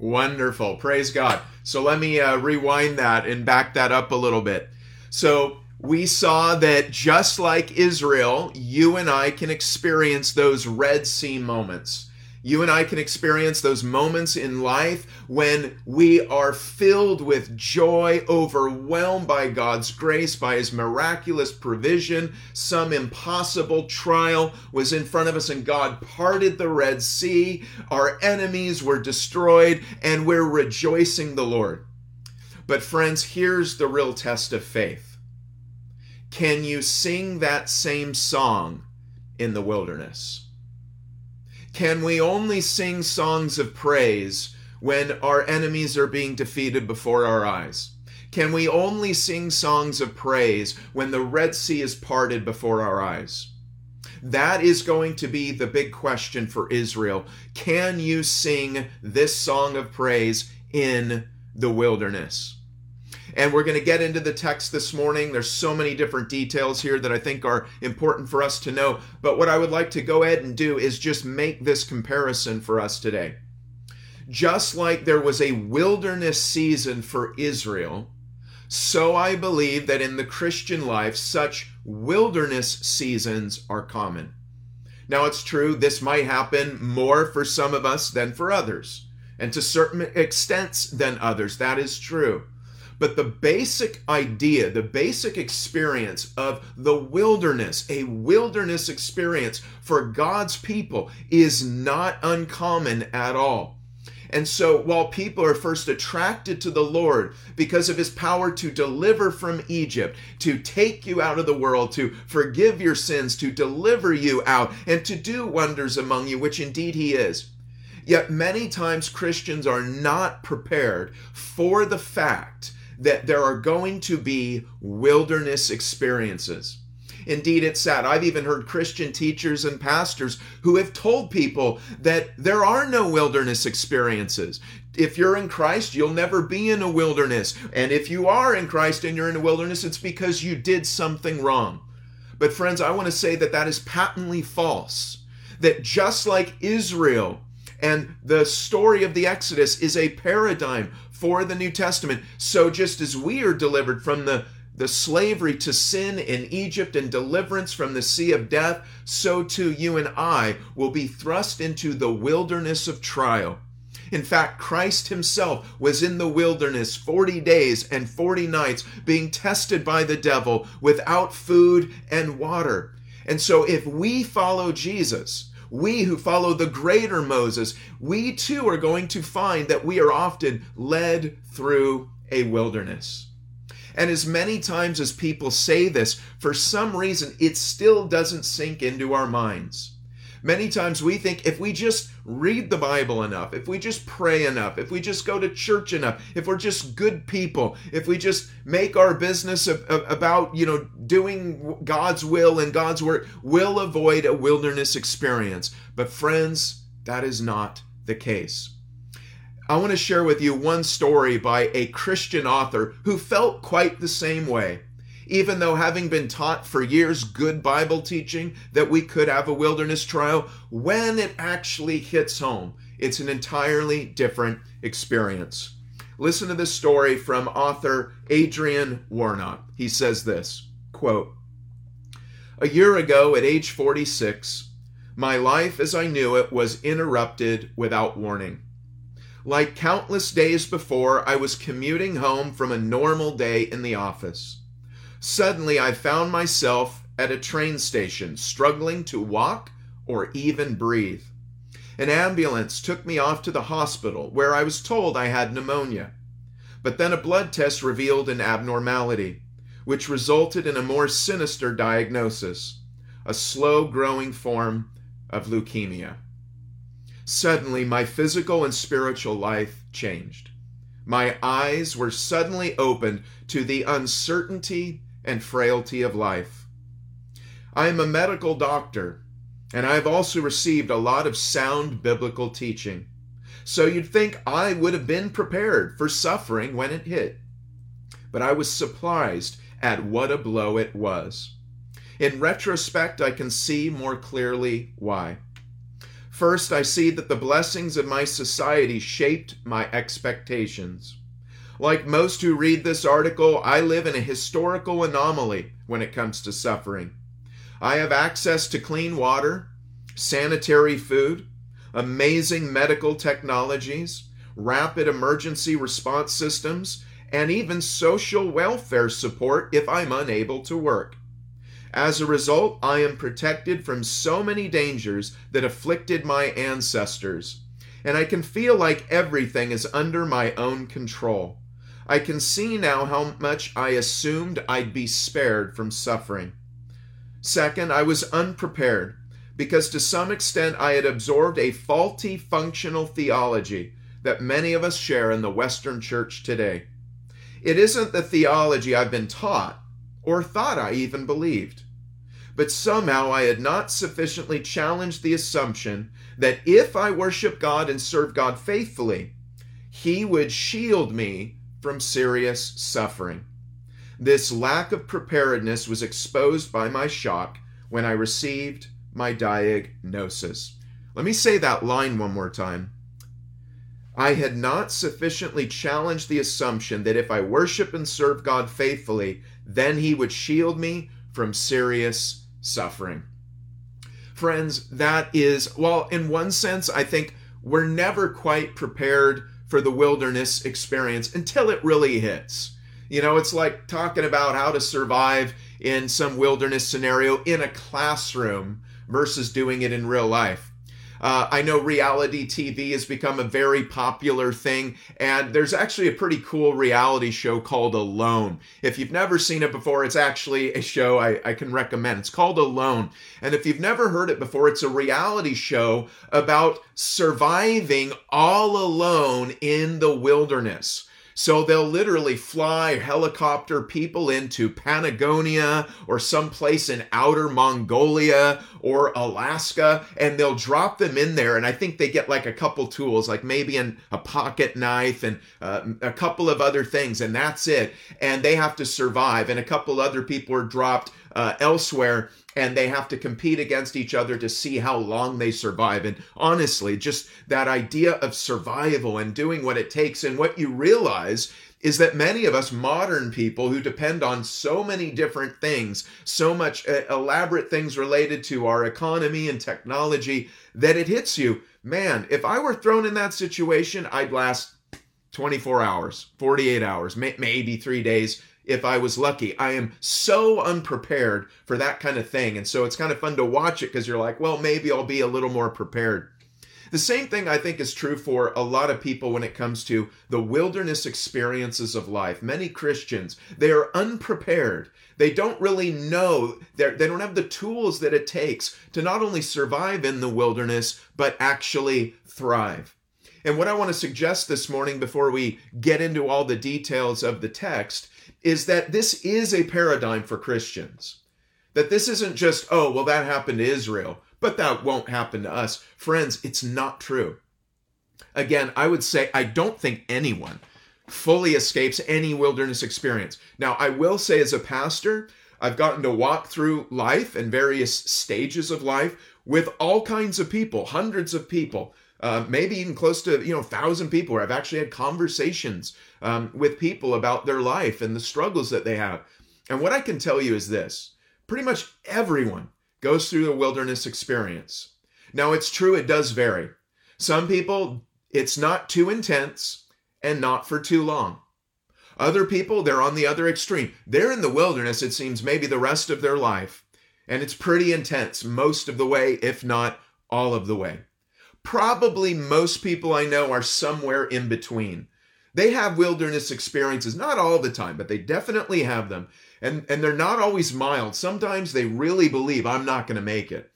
Wonderful. Praise God. So let me rewind that and back that up a little bit. So we saw that just like Israel, you and I can experience those Red Sea moments. You and I can experience those moments in life when we are filled with joy, overwhelmed by God's grace, by His miraculous provision. Some impossible trial was in front of us and God parted the Red Sea. Our enemies were destroyed and we're rejoicing the Lord. But friends, here's the real test of faith. Can you sing that same song in the wilderness? Can we only sing songs of praise when our enemies are being defeated before our eyes? Can we only sing songs of praise when the Red Sea is parted before our eyes? That is going to be the big question for Israel. Can you sing this song of praise in the wilderness? And we're going to get into the text this morning. There's so many different details here that I think are important for us to know. But what I would like to go ahead and do is just make this comparison for us today. Just like there was a wilderness season for Israel, so I believe that in the Christian life, such wilderness seasons are common. Now, it's true, this might happen more for some of us than for others, and to certain extents than others. That is true. But the basic idea, the basic experience of the wilderness, a wilderness experience for God's people is not uncommon at all. And so while people are first attracted to the Lord because of His power to deliver from Egypt, to take you out of the world, to forgive your sins, to deliver you out, and to do wonders among you, which indeed He is, yet many times Christians are not prepared for the fact that there are going to be wilderness experiences. Indeed, it's sad. I've even heard Christian teachers and pastors who have told people that there are no wilderness experiences. If you're in Christ, you'll never be in a wilderness. And if you are in Christ and you're in a wilderness, it's because you did something wrong. But friends, I want to say that that is patently false. That just like Israel and the story of the Exodus is a paradigm for the New Testament. So just as we are delivered from the slavery to sin in Egypt and deliverance from the sea of death, so too you and I will be thrust into the wilderness of trial. In fact, Christ Himself was in the wilderness 40 days and 40 nights being tested by the devil without food and water. And so if we follow Jesus, we who follow the greater Moses, we too are going to find that we are often led through a wilderness. And as many times as people say this, for some reason, it still doesn't sink into our minds. Many times we think if we just read the Bible enough, if we just pray enough, if we just go to church enough, if we're just good people, if we just make our business about, doing God's will and God's work, we'll avoid a wilderness experience. But friends, that is not the case. I want to share with you one story by a Christian author who felt quite the same way. Even though having been taught for years good Bible teaching that we could have a wilderness trial, when it actually hits home, it's an entirely different experience. Listen to this story from author Adrian Warnock. He says this, quote, "A year ago at age 46, my life as I knew it was interrupted without warning. Like countless days before, I was commuting home from a normal day in the office. Suddenly, I found myself at a train station, struggling to walk or even breathe. An ambulance took me off to the hospital, where I was told I had pneumonia. But then a blood test revealed an abnormality, which resulted in a more sinister diagnosis, a slow-growing form of leukemia. Suddenly, my physical and spiritual life changed. My eyes were suddenly opened to the uncertainty and frailty of life. I am a medical doctor, and I have also received a lot of sound biblical teaching. So you'd think I would have been prepared for suffering when it hit. But I was surprised at what a blow it was. In retrospect, I can see more clearly why. First, I see that the blessings of my society shaped my expectations. Like most who read this article, I live in a historical anomaly when it comes to suffering. I have access to clean water, sanitary food, amazing medical technologies, rapid emergency response systems, and even social welfare support if I'm unable to work. As a result, I am protected from so many dangers that afflicted my ancestors, and I can feel like everything is under my own control. I can see now how much I assumed I'd be spared from suffering. Second, I was unprepared, because to some extent I had absorbed a faulty functional theology that many of us share in the Western Church today. It isn't the theology I've been taught, or thought I even believed, but somehow I had not sufficiently challenged the assumption that if I worship God and serve God faithfully, He would shield me from serious suffering. This lack of preparedness was exposed by my shock when I received my diagnosis. Let me say that line one more time. I had not sufficiently challenged the assumption that if I worship and serve God faithfully, then He would shield me from serious suffering. Friends, that is, well, in one sense, I think we're never quite prepared for the wilderness experience until it really hits. You know, it's like talking about how to survive in some wilderness scenario in a classroom versus doing it in real life. I know reality TV has become a very popular thing, and there's actually a pretty cool reality show called Alone. If you've never seen it before, it's actually a show I can recommend. It's called Alone. And if you've never heard it before, it's a reality show about surviving all alone in the wilderness. So they'll literally fly, helicopter people into Patagonia or someplace in outer Mongolia or Alaska, and they'll drop them in there. And I think they get like a couple tools, like maybe a pocket knife and a couple of other things, and that's it. And they have to survive. And a couple other people are dropped elsewhere, and they have to compete against each other to see how long they survive. And honestly, just that idea of survival and doing what it takes, and what you realize is that many of us modern people who depend on so many different things, so much elaborate things related to our economy and technology, that it hits you. Man, if I were thrown in that situation, I'd last 24 hours, 48 hours, maybe 3 days. If I was lucky. I am so unprepared for that kind of thing. And so it's kind of fun to watch it because you're like, well, maybe I'll be a little more prepared. The same thing I think is true for a lot of people when it comes to the wilderness experiences of life. Many Christians, they are unprepared. They don't really know, they don't have the tools that it takes to not only survive in the wilderness, but actually thrive. And what I want to suggest this morning before we get into all the details of the text is that this is a paradigm for Christians. That this isn't just, oh, well, that happened to Israel, but that won't happen to us. Friends, it's not true. Again, I would say I don't think anyone fully escapes any wilderness experience. Now, I will say as a pastor, I've gotten to walk through life and various stages of life with all kinds of people, hundreds of people, maybe even close to 1,000 people, where I've actually had conversations with people about their life and the struggles that they have. And what I can tell you is this: pretty much everyone goes through the wilderness experience. Now, it's true, it does vary. Some people, it's not too intense and not for too long. Other people, they're on the other extreme. They're in the wilderness, it seems, maybe the rest of their life, and it's pretty intense most of the way, if not all of the way. Probably most people I know are somewhere in between. They have wilderness experiences, not all the time, but they definitely have them. And they're not always mild. Sometimes they really believe, I'm not going to make it.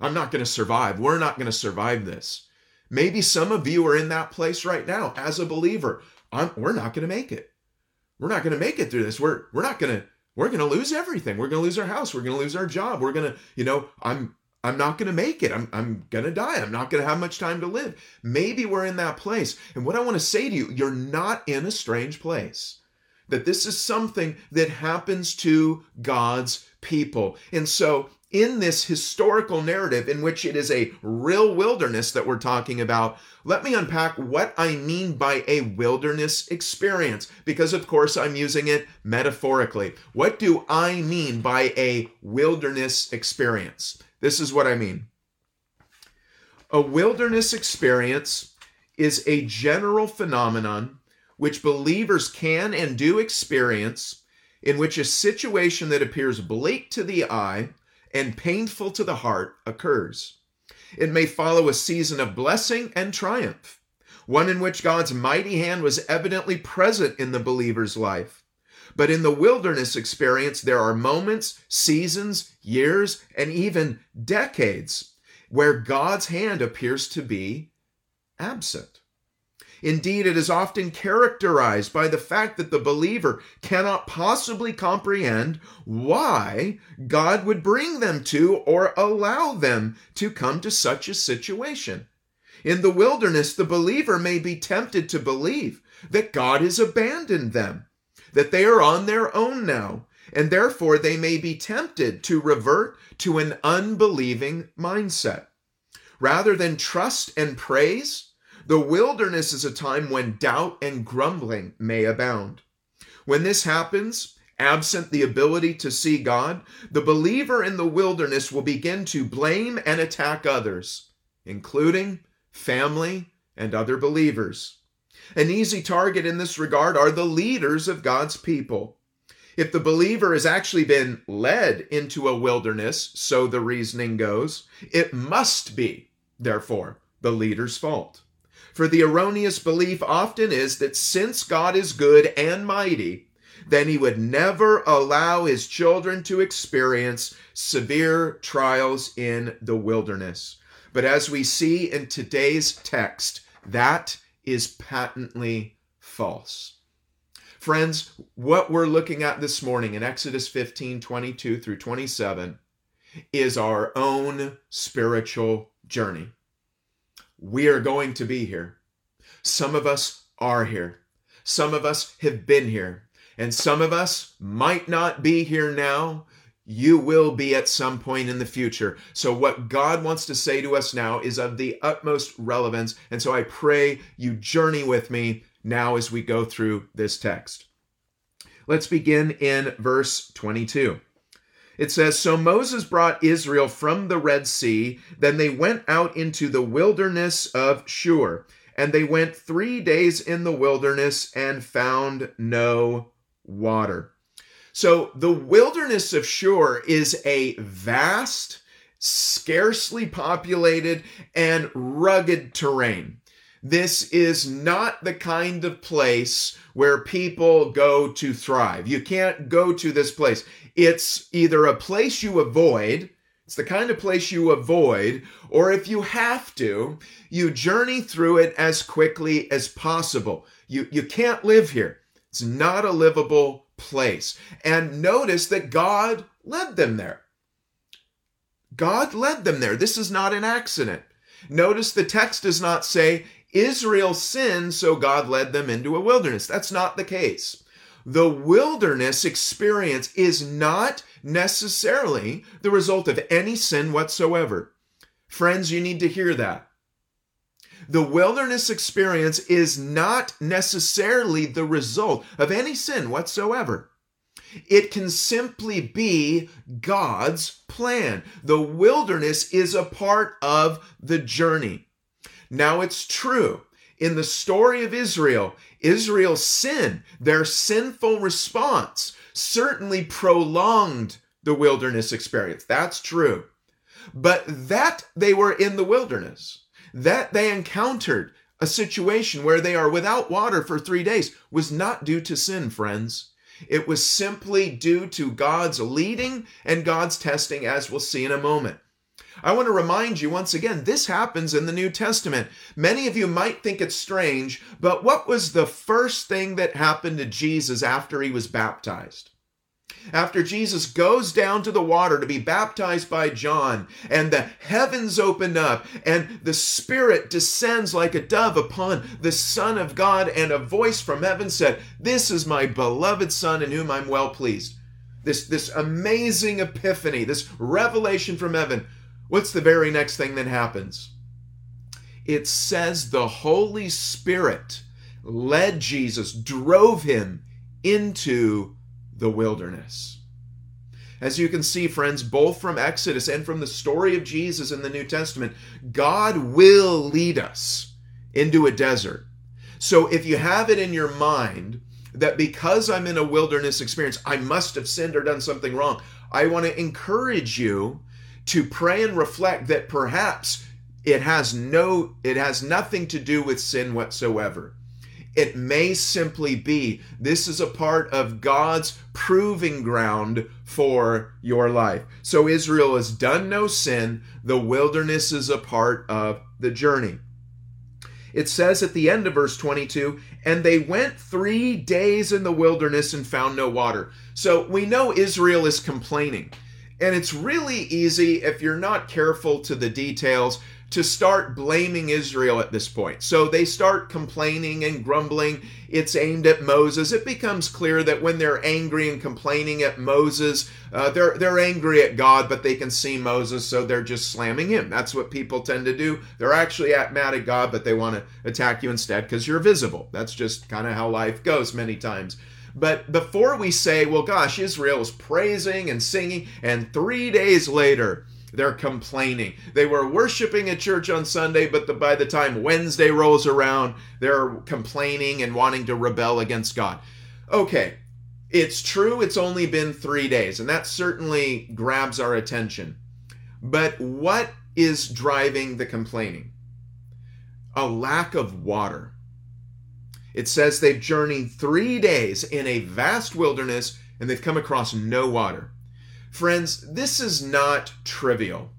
I'm not going to survive. We're not going to survive this. Maybe some of you are in that place right now as a believer. We're not going to make it. We're not going to make it through this. We're going to lose everything. We're going to lose our house. We're going to lose our job. We're going to, I'm not going to make it. I'm going to die. I'm not going to have much time to live. Maybe we're in that place. And what I want to say to you, you're not in a strange place. That this is something that happens to God's people. And so in this historical narrative in which it is a real wilderness that we're talking about, let me unpack what I mean by a wilderness experience, because of course I'm using it metaphorically. What do I mean by a wilderness experience? This is what I mean. A wilderness experience is a general phenomenon which believers can and do experience, in which a situation that appears bleak to the eye and painful to the heart occurs. It may follow a season of blessing and triumph, one in which God's mighty hand was evidently present in the believer's life. But in the wilderness experience, there are moments, seasons, years, and even decades where God's hand appears to be absent. Indeed, it is often characterized by the fact that the believer cannot possibly comprehend why God would bring them to or allow them to come to such a situation. In the wilderness, the believer may be tempted to believe that God has abandoned them, that they are on their own now, and therefore they may be tempted to revert to an unbelieving mindset. Rather than trust and praise, the wilderness is a time when doubt and grumbling may abound. When this happens, absent the ability to see God, the believer in the wilderness will begin to blame and attack others, including family and other believers. An easy target in this regard are the leaders of God's people. If the believer has actually been led into a wilderness, so the reasoning goes, it must be, therefore, the leader's fault. For the erroneous belief often is that since God is good and mighty, then he would never allow his children to experience severe trials in the wilderness. But as we see in today's text, that is patently false. Friends, what we're looking at this morning in Exodus 15:22 through 27 is our own spiritual journey. We are going to be here. Some of us are here. Some of us have been here. And some of us might not be here now. You will be at some point in the future. So what God wants to say to us now is of the utmost relevance. And so I pray you journey with me now as we go through this text. Let's begin in verse 22. It says, "So Moses brought Israel from the Red Sea. Then they went out into the wilderness of Shur. And they went 3 days in the wilderness and found no water." So the wilderness of Shur is a vast, scarcely populated, and rugged terrain. This is not the kind of place where people go to thrive. You can't go to this place. It's either a place you avoid, it's the kind of place you avoid, or if you have to, you journey through it as quickly as possible. You can't live here. It's not a livable place. And notice that God led them there. God led them there. This is not an accident. Notice the text does not say, Israel sinned, so God led them into a wilderness. That's not the case. The wilderness experience is not necessarily the result of any sin whatsoever. Friends, you need to hear that. The wilderness experience is not necessarily the result of any sin whatsoever. It can simply be God's plan. The wilderness is a part of the journey. Now it's true. In the story of Israel, Israel's sin, their sinful response, certainly prolonged the wilderness experience. That's true. But that they were in the wilderness, that they encountered a situation where they are without water for 3 days was not due to sin, friends. It was simply due to God's leading and God's testing, as we'll see in a moment. I want to remind you once again, this happens in the New Testament. Many of you might think it's strange, but what was the first thing that happened to Jesus after he was baptized? After Jesus goes down to the water to be baptized by John, and the heavens open up, and the Spirit descends like a dove upon the Son of God, and a voice from heaven said, "This is my beloved Son in whom I'm well pleased." this amazing epiphany, this revelation from heaven, what's the very next thing that happens? It says the Holy Spirit led Jesus, drove him into the wilderness. As you can see, friends, both from Exodus and from the story of Jesus in the New Testament, God will lead us into a desert. So if you have it in your mind that because I'm in a wilderness experience, I must have sinned or done something wrong, I want to encourage you to pray and reflect that perhaps it has nothing to do with sin whatsoever. It may simply be this is a part of God's proving ground for your life. So Israel has done no sin. The wilderness is a part of the journey. It says at the end of verse 22, and they went 3 days in the wilderness and found no water. So we know Israel is complaining. And it's really easy, if you're not careful to the details, to start blaming Israel at this point. So they start complaining and grumbling. It's aimed at Moses. It becomes clear that when they're angry and complaining at Moses, they're angry at God, but they can see Moses, so they're just slamming him. That's what people tend to do. They're actually mad at God, but they want to attack you instead because you're visible. That's just kind of how life goes many times. But before we say, well, gosh, Israel is praising and singing, and 3 days later, they're complaining. They were worshiping at church on Sunday, but by the time Wednesday rolls around, they're complaining and wanting to rebel against God. Okay, it's true, it's only been 3 days, and that certainly grabs our attention. But what is driving the complaining? A lack of water. It says they've journeyed 3 days in a vast wilderness, and they've come across no water. Friends, this is not trivial.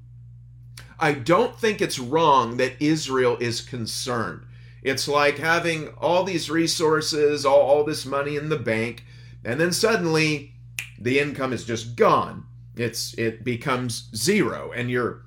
I don't think it's wrong that Israel is concerned. It's like having all these resources, all this money in the bank, and then suddenly the income is just gone. It becomes zero, and you're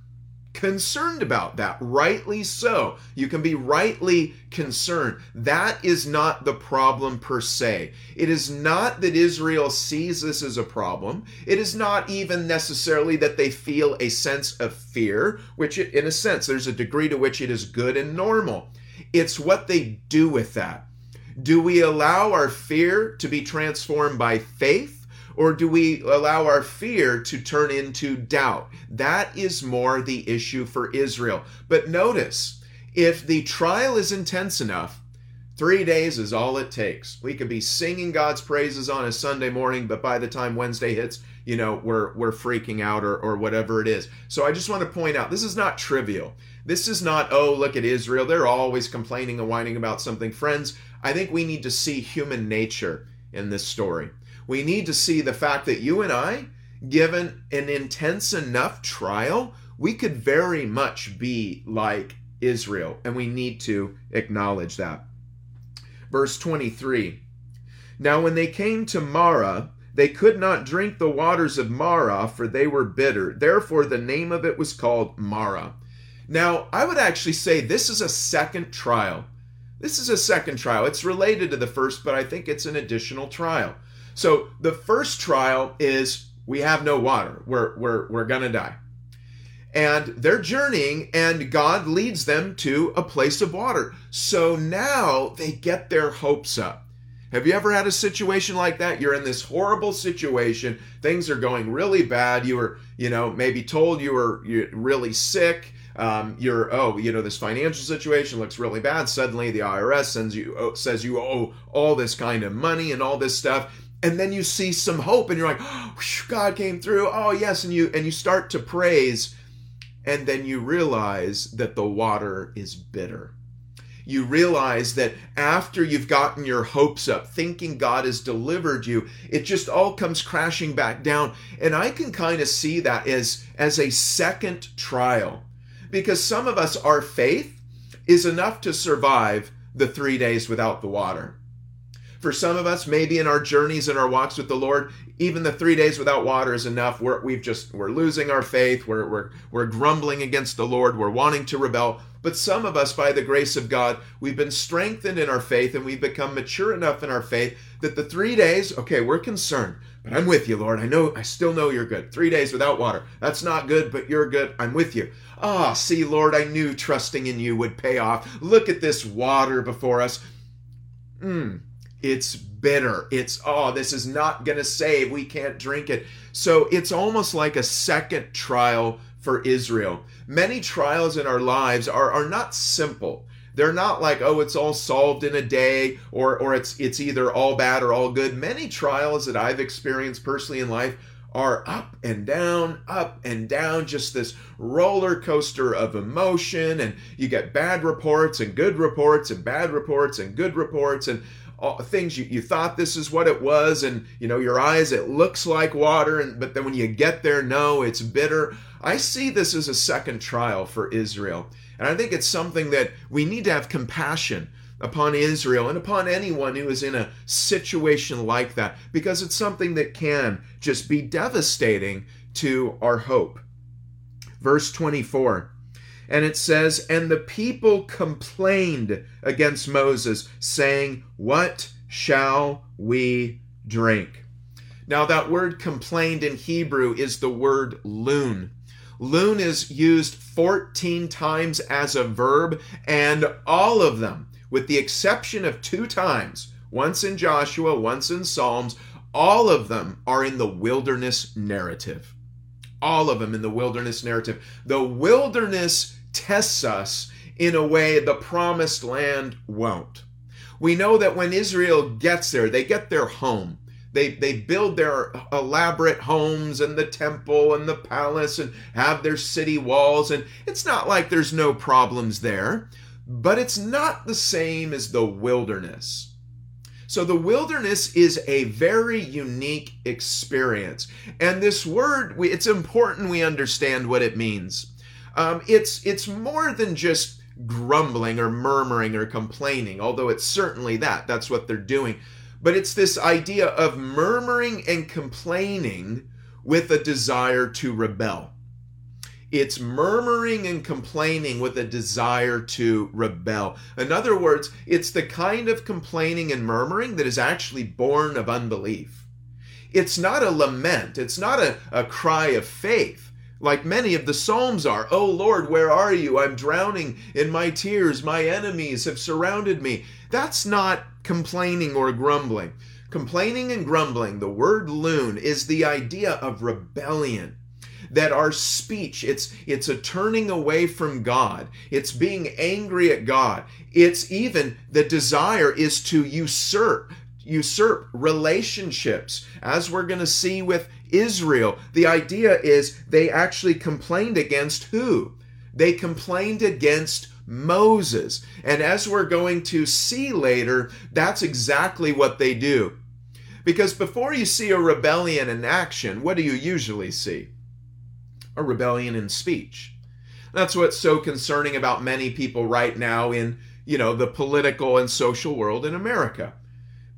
concerned about that, rightly so. You can be rightly concerned. That is not the problem per se. It is not that Israel sees this as a problem. It is not even necessarily that they feel a sense of fear, which in a sense, there's a degree to which it is good and normal. It's what they do with that. Do we allow our fear to be transformed by faith? Or do we allow our fear to turn into doubt? That is more the issue for Israel. But notice, if the trial is intense enough, 3 days is all it takes. We could be singing God's praises on a Sunday morning, but by the time Wednesday hits, we're freaking out or whatever it is. So I just want to point out, this is not trivial. This is not, oh, look at Israel. They're always complaining and whining about something. Friends, I think we need to see human nature in this story. We need to see the fact that you and I, given an intense enough trial, we could very much be like Israel, and we need to acknowledge that. Verse 23, now when they came to Marah, they could not drink the waters of Marah, for they were bitter. Therefore, the name of it was called Marah. Now, I would actually say this is a second trial. This is a second trial. It's related to the first, but I think it's an additional trial. So the first trial is we have no water. We're gonna die. And they're journeying, and God leads them to a place of water. So now they get their hopes up. Have you ever had a situation like that? You're in this horrible situation. Things are going really bad. You were, maybe told you're really sick. This financial situation looks really bad. Suddenly the IRS says you owe all this kind of money and all this stuff. And then you see some hope and you're like, oh, God came through. Oh, yes. And you start to praise. And then you realize that the water is bitter. You realize that after you've gotten your hopes up, thinking God has delivered you, it just all comes crashing back down. And I can kind of see that as a second trial, because some of us, our faith is enough to survive the 3 days without the water. For some of us, maybe in our journeys and our walks with the Lord, even the 3 days without water is enough. We're losing our faith. We're grumbling against the Lord. We're wanting to rebel. But some of us, by the grace of God, we've been strengthened in our faith and we've become mature enough in our faith that the 3 days, okay, we're concerned, but I'm with you, Lord. I know, I still know you're good. 3 days without water. That's not good, but you're good. I'm with you. Ah, see, Lord, I knew trusting in you would pay off. Look at this water before us. It's bitter. This is not going to save. We can't drink it. So it's almost like a second trial for Israel. Many trials in our lives are not simple. They're not like, oh, it's all solved in a day, or it's either all bad or all good. Many trials that I've experienced personally in life are up and down, just this roller coaster of emotion, and you get bad reports and good reports and bad reports and good reports and all things you thought this is what it was, and you know, your eyes, it looks like water, but then when you get there, no, it's bitter. I see this as a second trial for Israel, and I think it's something that we need to have compassion upon Israel and upon anyone who is in a situation like that, because it's something that can just be devastating to our hope. Verse 24, and it says, and the people complained against Moses, saying, what shall we drink? Now that word complained in Hebrew is the word loon. Loon is used 14 times as a verb, and all of them, with the exception of 2 times, once in Joshua, once in Psalms, all of them are in the wilderness narrative. All of them in the wilderness narrative. The wilderness tests us in a way the promised land won't. We know that when Israel gets there, they get their home. They build their elaborate homes and the temple and the palace and have their city walls. And it's not like there's no problems there, but it's not the same as the wilderness. So the wilderness is a very unique experience. And this word, it's important we understand what it means. It's more than just grumbling or murmuring or complaining, although it's certainly that. That's what they're doing. But it's this idea of murmuring and complaining with a desire to rebel. It's murmuring and complaining with a desire to rebel. In other words, it's the kind of complaining and murmuring that is actually born of unbelief. It's not a lament. It's not a cry of faith, like many of the Psalms are. Oh Lord, where are you? I'm drowning in my tears. My enemies have surrounded me. That's not complaining or grumbling. Complaining and grumbling, the word loon, is the idea of rebellion. That our speech, it's a turning away from God. It's being angry at God. It's even the desire is to usurp relationships. As we're going to see with Israel, the idea is they actually complained against who? They complained against Moses. And as we're going to see later, that's exactly what they do. Because before you see a rebellion in action, what do you usually see? A rebellion in speech. That's what's so concerning about many people right now in, the political and social world in America.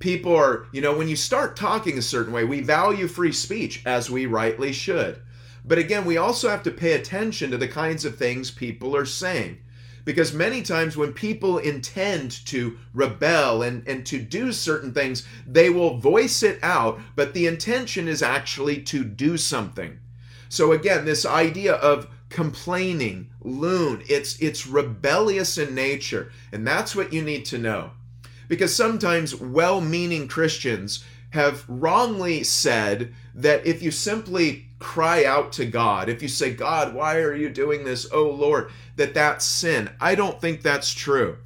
People are, when you start talking a certain way, we value free speech as we rightly should. But again, we also have to pay attention to the kinds of things people are saying. Because many times when people intend to rebel and to do certain things, they will voice it out, but the intention is actually to do something. So again, this idea of complaining, loon, it's rebellious in nature. And that's what you need to know. Because sometimes well-meaning Christians have wrongly said that if you simply cry out to God, if you say, God, why are you doing this? Oh, Lord, that's sin. I don't think that's true.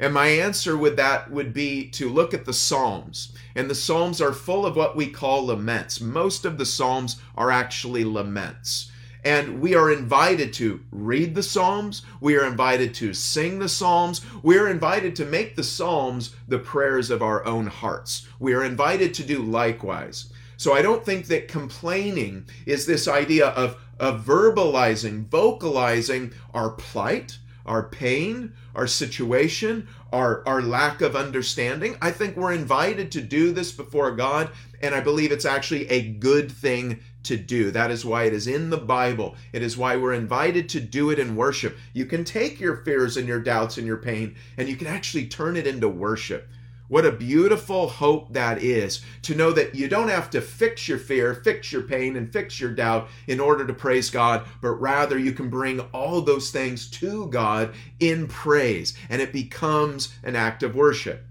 And my answer with that would be to look at the Psalms. And the Psalms are full of what we call laments. Most of the Psalms are actually laments. And we are invited to read the Psalms. We are invited to sing the Psalms. We are invited to make the Psalms the prayers of our own hearts. We are invited to do likewise. So I don't think that complaining is this idea of verbalizing, vocalizing our plight, our pain, our situation, our lack of understanding. I think we're invited to do this before God, and I believe it's actually a good thing to do. That is why it is in the Bible. It is why we're invited to do it in worship. You can take your fears and your doubts and your pain, and you can actually turn it into worship. What a beautiful hope that is, to know that you don't have to fix your fear, fix your pain, and fix your doubt in order to praise God, but rather you can bring all those things to God in praise, and it becomes an act of worship.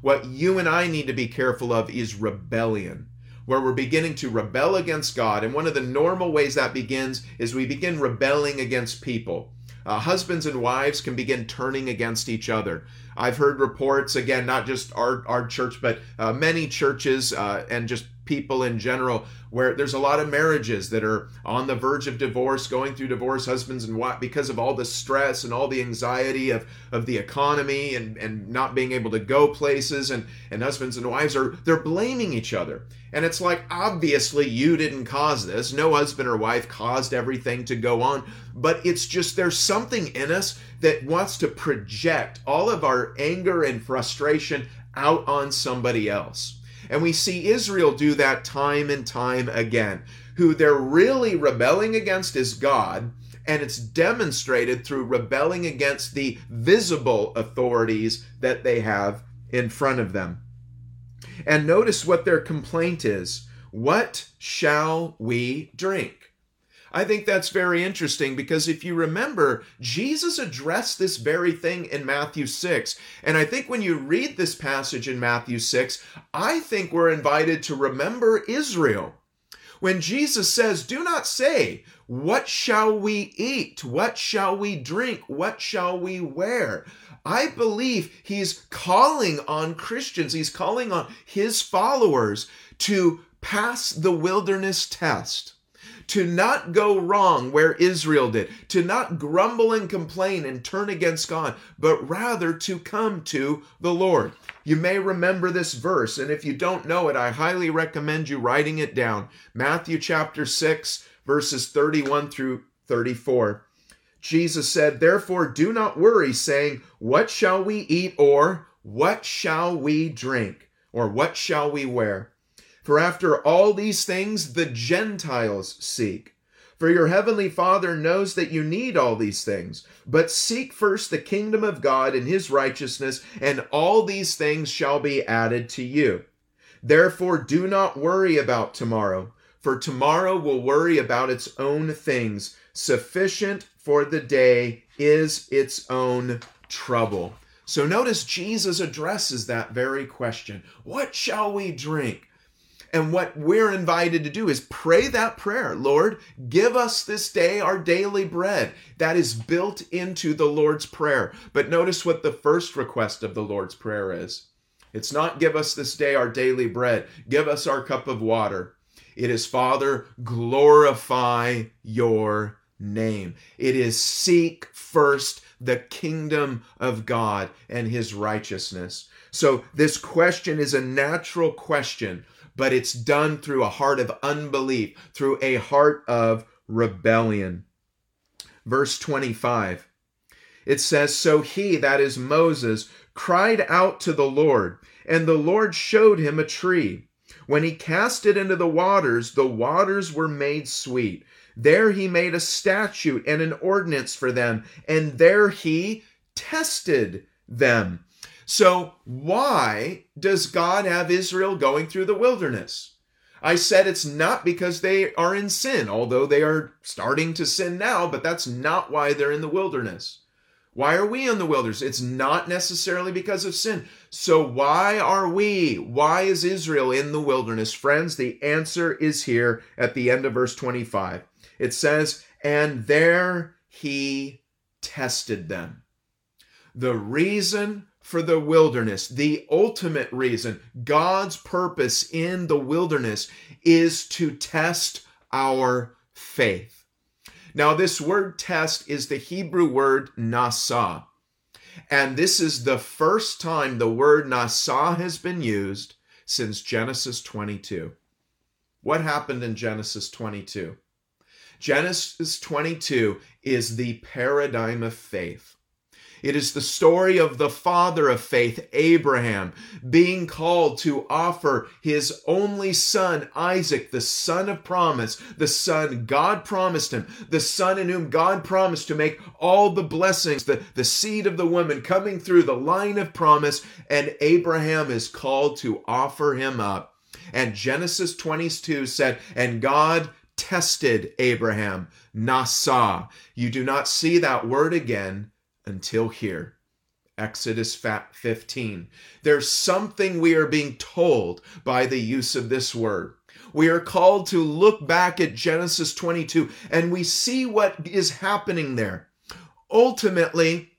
What you and I need to be careful of is rebellion, where we're beginning to rebel against God, and one of the normal ways that begins is we begin rebelling against people. Husbands and wives can begin turning against each other. I've heard reports, again, not just our church, but many churches and just people in general, where there's a lot of marriages that are on the verge of divorce, going through divorce, husbands and wives, because of all the stress and all the anxiety of the economy and not being able to go places, and husbands and wives they're blaming each other. And it's like, obviously you didn't cause this. No husband or wife caused everything to go on, but it's just, there's something in us that wants to project all of our anger and frustration out on somebody else. And we see Israel do that time and time again. Who they're really rebelling against is God, and it's demonstrated through rebelling against the visible authorities that they have in front of them. And notice what their complaint is. What shall we drink? I think that's very interesting, because if you remember, Jesus addressed this very thing in Matthew 6. And I think when you read this passage in Matthew 6, I think we're invited to remember Israel. When Jesus says, do not say, what shall we eat? What shall we drink? What shall we wear? I believe he's calling on Christians. He's calling on his followers to pass the wilderness test, to not go wrong where Israel did, to not grumble and complain and turn against God, but rather to come to the Lord. You may remember this verse, and if you don't know it, I highly recommend you writing it down. Matthew chapter 6, verses 31 through 34. Jesus said, therefore do not worry, saying, what shall we eat, or what shall we drink, or what shall we wear? For after all these things the Gentiles seek. For your heavenly Father knows that you need all these things. But seek first the kingdom of God and his righteousness, and all these things shall be added to you. Therefore do not worry about tomorrow, for tomorrow will worry about its own things. Sufficient for the day is its own trouble. So notice Jesus addresses that very question. What shall we drink? And what we're invited to do is pray that prayer. Lord, give us this day our daily bread. That is built into the Lord's Prayer. But notice what the first request of the Lord's Prayer is. It's not give us this day our daily bread. Give us our cup of water. It is, Father, glorify your name. It is seek first the kingdom of God and his righteousness. So this question is a natural question, but it's done through a heart of unbelief, through a heart of rebellion. Verse 25, it says, so he, that is Moses, cried out to the Lord, and the Lord showed him a tree. When he cast it into the waters were made sweet. There he made a statute and an ordinance for them, and there he tested them. So why does God have Israel going through the wilderness? I said it's not because they are in sin, although they are starting to sin now, but that's not why they're in the wilderness. Why are we in the wilderness? It's not necessarily because of sin. So why are we? Why is Israel in the wilderness? Friends, the answer is here at the end of verse 25. It says, and there he tested them. The reason for the wilderness, the ultimate reason, God's purpose in the wilderness is to test our faith. Now, this word test is the Hebrew word nasa. And this is the first time the word nasa has been used since Genesis 22. What happened in Genesis 22? Genesis 22 is the paradigm of faith. It is the story of the father of faith, Abraham, being called to offer his only son, Isaac, the son of promise, the son God promised him, the son in whom God promised to make all the blessings, the seed of the woman coming through the line of promise, and Abraham is called to offer him up. And Genesis 22 said, and God tested Abraham, Nasa. You do not see that word again until here. Exodus 15. There's something we are being told by the use of this word. We are called to look back at Genesis 22 and we see what is happening there. Ultimately,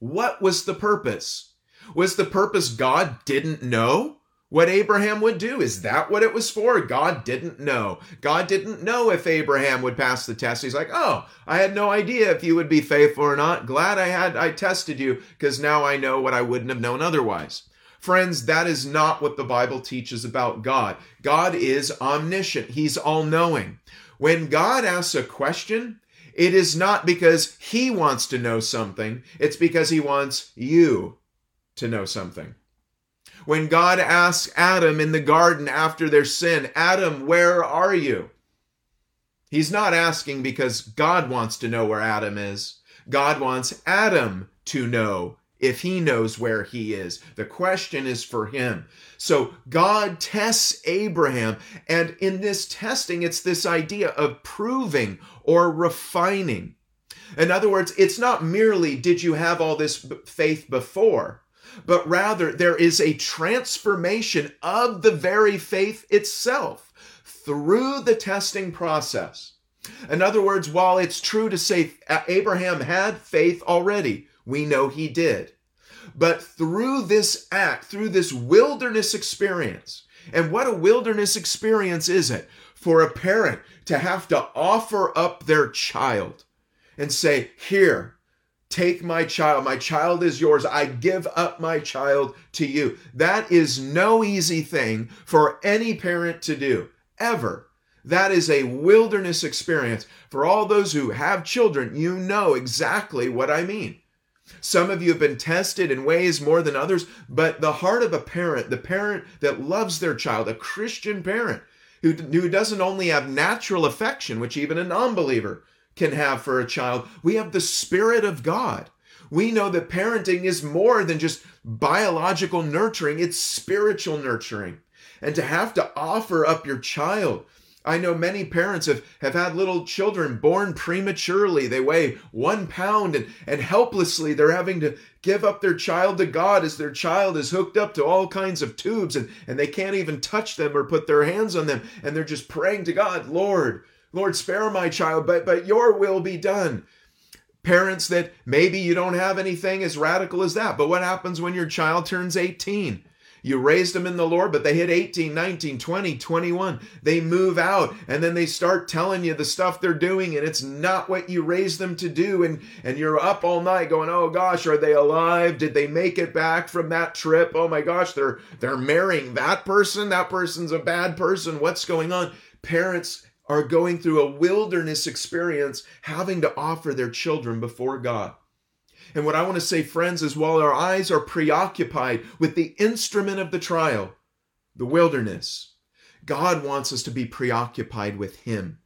what was the purpose? Was the purpose God didn't know what Abraham would do? Is that what it was for? God didn't know. God didn't know if Abraham would pass the test. He's like, oh, I had no idea if you would be faithful or not. Glad I tested you because now I know what I wouldn't have known otherwise. Friends, that is not what the Bible teaches about God. God is omniscient. He's all-knowing. When God asks a question, it is not because he wants to know something. It's because he wants you to know something. When God asks Adam in the garden after their sin, Adam, where are you? He's not asking because God wants to know where Adam is. God wants Adam to know if he knows where he is. The question is for him. So God tests Abraham, and in this testing, it's this idea of proving or refining. In other words, it's not merely did you have all this faith before, but rather there is a transformation of the very faith itself through the testing process. In other words, while it's true to say Abraham had faith already, we know he did. But through this act, through this wilderness experience, and what a wilderness experience is it for a parent to have to offer up their child and say, here, take my child is yours, I give up my child to you. That is no easy thing for any parent to do, ever. That is a wilderness experience. For all those who have children, you know exactly what I mean. Some of you have been tested in ways more than others, but the heart of a parent, the parent that loves their child, a Christian parent who doesn't only have natural affection, which even a non-believer can have for a child. We have the Spirit of God. We know that parenting is more than just biological nurturing, it's spiritual nurturing. And to have to offer up your child, I know many parents have had little children born prematurely. They weigh 1 pound and helplessly they're having to give up their child to God as their child is hooked up to all kinds of tubes and they can't even touch them or put their hands on them. And they're just praying to God, Lord, spare my child, but your will be done. Parents that maybe you don't have anything as radical as that, but what happens when your child turns 18? You raised them in the Lord, but they hit 18, 19, 20, 21. They move out, and then they start telling you the stuff they're doing, and it's not what you raised them to do, and you're up all night going, oh gosh, are they alive? Did they make it back from that trip? Oh my gosh, they're marrying that person? That person's a bad person. What's going on? Parents are going through a wilderness experience having to offer their children before God. And what I want to say, friends, is while our eyes are preoccupied with the instrument of the trial, the wilderness, God wants us to be preoccupied with Him,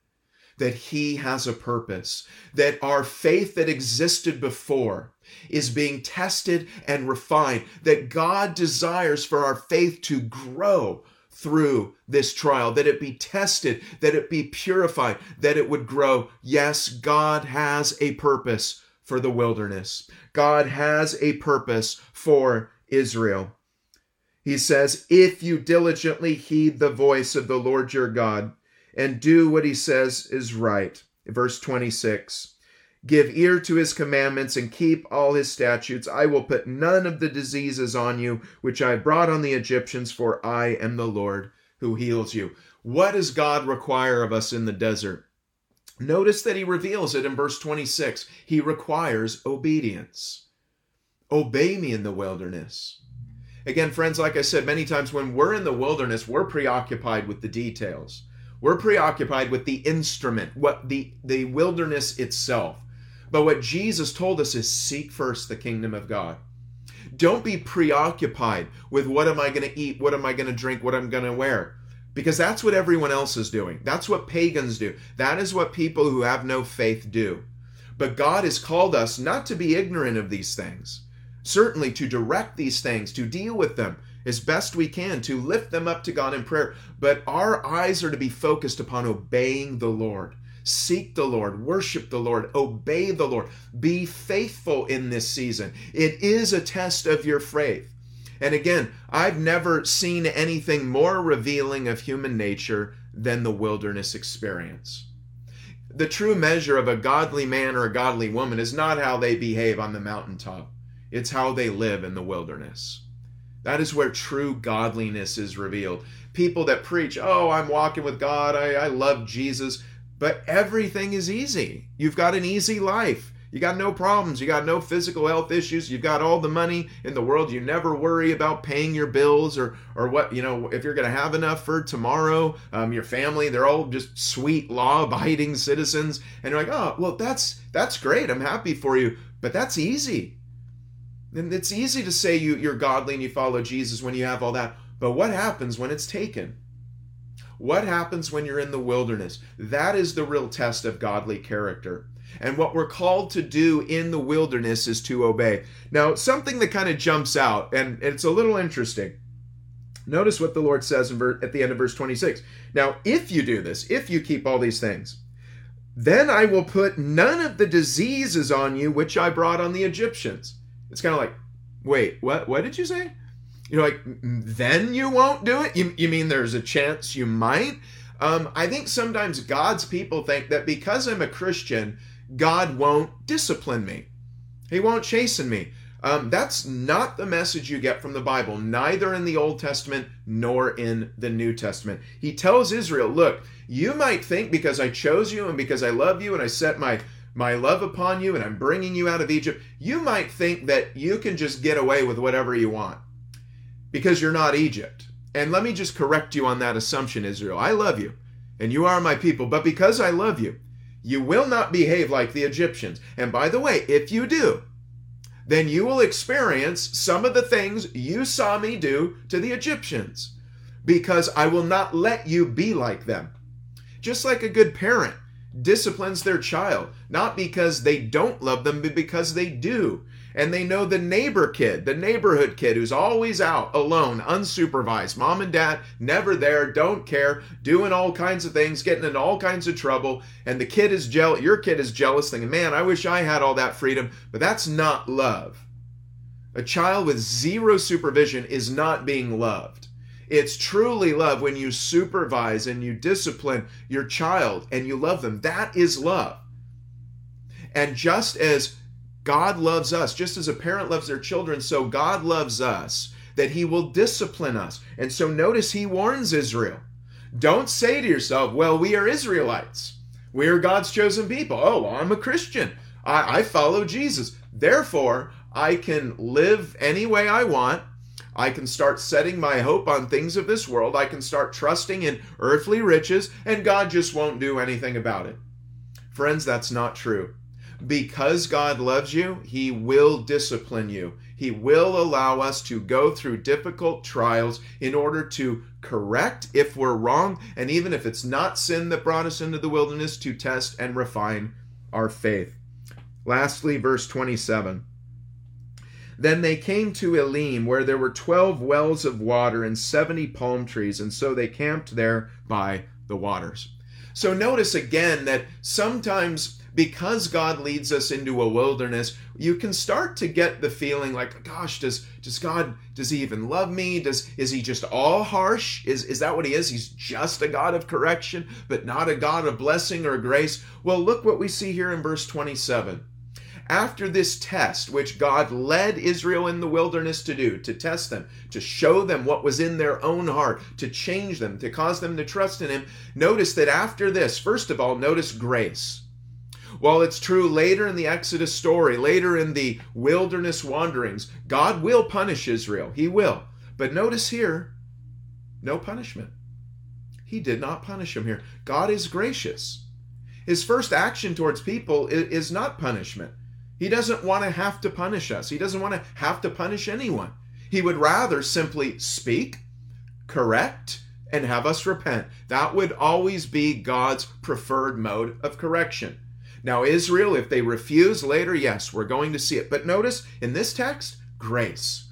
that He has a purpose, that our faith that existed before is being tested and refined, that God desires for our faith to grow through this trial, that it be tested, that it be purified, that it would grow. Yes, God has a purpose for the wilderness. God has a purpose for Israel. He says, if you diligently heed the voice of the Lord your God and do what he says is right. Verse 26, give ear to his commandments and keep all his statutes. I will put none of the diseases on you, which I brought on the Egyptians, for I am the Lord who heals you. What does God require of us in the desert? Notice that he reveals it in verse 26. He requires obedience. Obey me in the wilderness. Again, friends, like I said many times, when we're in the wilderness, we're preoccupied with the details. We're preoccupied with the instrument, what the wilderness itself. But what Jesus told us is seek first the kingdom of God. Don't be preoccupied with what am I going to eat, what am I going to drink, what I'm going to wear. Because that's what everyone else is doing. That's what pagans do. That is what people who have no faith do. But God has called us not to be ignorant of these things. Certainly to direct these things, to deal with them as best we can, to lift them up to God in prayer. But our eyes are to be focused upon obeying the Lord. Seek the Lord, worship the Lord, obey the Lord. Be faithful in this season. It is a test of your faith. And again, I've never seen anything more revealing of human nature than the wilderness experience. The true measure of a godly man or a godly woman is not how they behave on the mountaintop. It's how they live in the wilderness. That is where true godliness is revealed. People that preach, oh, I'm walking with God, I love Jesus, but everything is easy. You've got an easy life. You got no problems. You got no physical health issues. You've got all the money in the world. You never worry about paying your bills or what, if you're going to have enough for tomorrow. Your family, they're all just sweet, law-abiding citizens. And you're like, oh, well, that's great. I'm happy for you. But that's easy. And it's easy to say you're godly and you follow Jesus when you have all that. But what happens when it's taken? What happens when you're in the wilderness? That is the real test of godly character. And what we're called to do in the wilderness is to obey. Now, something that kind of jumps out, and it's a little interesting. Notice what the Lord says at the end of verse 26. Now, if you do this, if you keep all these things, then I will put none of the diseases on you which I brought on the Egyptians. It's kind of like, wait, what did you say? Then you won't do it? You mean there's a chance you might? I think sometimes God's people think that because I'm a Christian, God won't discipline me. He won't chasten me. That's not the message you get from the Bible, neither in the Old Testament nor in the New Testament. He tells Israel, look, you might think because I chose you and because I love you and I set my love upon you and I'm bringing you out of Egypt, you might think that you can just get away with whatever you want. Because you're not Egypt. And let me just correct you on that assumption, Israel. I love you, and you are my people, but because I love you, you will not behave like the Egyptians. And by the way, if you do, then you will experience some of the things you saw me do to the Egyptians, because I will not let you be like them. Just like a good parent disciplines their child, not because they don't love them, but because they do. And they know the neighborhood kid who's always out, alone, unsupervised, mom and dad, never there, don't care, doing all kinds of things, getting in all kinds of trouble. And the kid is jealous, your kid is jealous, thinking, man, I wish I had all that freedom, but that's not love. A child with zero supervision is not being loved. It's truly love when you supervise and you discipline your child and you love them. That is love. And just as God loves us, just as a parent loves their children, so God loves us, that he will discipline us. And so notice he warns Israel. Don't say to yourself, well, we are Israelites. We are God's chosen people. Oh, well, I'm a Christian. I follow Jesus. Therefore, I can live any way I want. I can start setting my hope on things of this world. I can start trusting in earthly riches, and God just won't do anything about it. Friends, that's not true. Because God loves you, he will discipline you. He will allow us to go through difficult trials in order to correct if we're wrong, and even if it's not sin that brought us into the wilderness, to test and refine our faith. Lastly, verse 27. Then they came to Elim, where there were 12 wells of water and 70 palm trees, and so they camped there by the waters. So notice again that sometimes, because God leads us into a wilderness, you can start to get the feeling like, gosh, does he even love me? Is he just all harsh? Is that what he is? He's just a God of correction, but not a God of blessing or grace. Well, look what we see here in verse 27. After this test, which God led Israel in the wilderness to do, to test them, to show them what was in their own heart, to change them, to cause them to trust in him, notice that after this, first of all, notice grace. While it's true later in the Exodus story, later in the wilderness wanderings, God will punish Israel. He will. But notice here, no punishment. He did not punish him here. God is gracious. His first action towards people is not punishment. He doesn't want to have to punish us. He doesn't want to have to punish anyone. He would rather simply speak, correct, and have us repent. That would always be God's preferred mode of correction. Now, Israel, if they refuse later, yes, we're going to see it. But notice in this text, grace.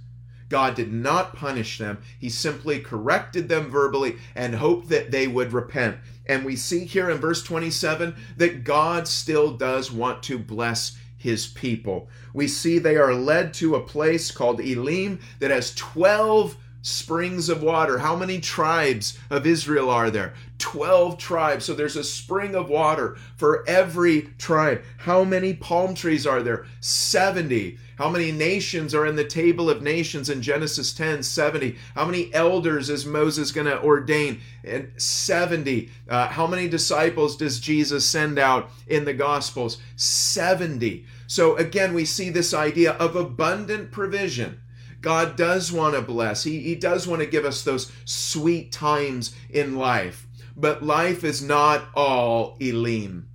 God did not punish them. He simply corrected them verbally and hoped that they would repent. And we see here in verse 27 that God still does want to bless his people. We see they are led to a place called Elim that has 12 springs of water. How many tribes of Israel are there? 12 tribes. So there's a spring of water for every tribe. How many palm trees are there? 70. How many nations are in the table of nations in Genesis 10? 70. How many elders is Moses going to ordain? And 70. How many disciples does Jesus send out in the Gospels? 70. So again, we see this idea of abundant provision. God does want to bless. He does want to give us those sweet times in life. But life is not all Elim.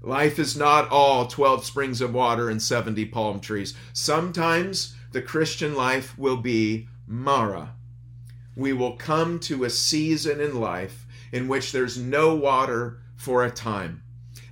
Life is not all 12 springs of water and 70 palm trees. Sometimes the Christian life will be Marah. We will come to a season in life in which there's no water for a time.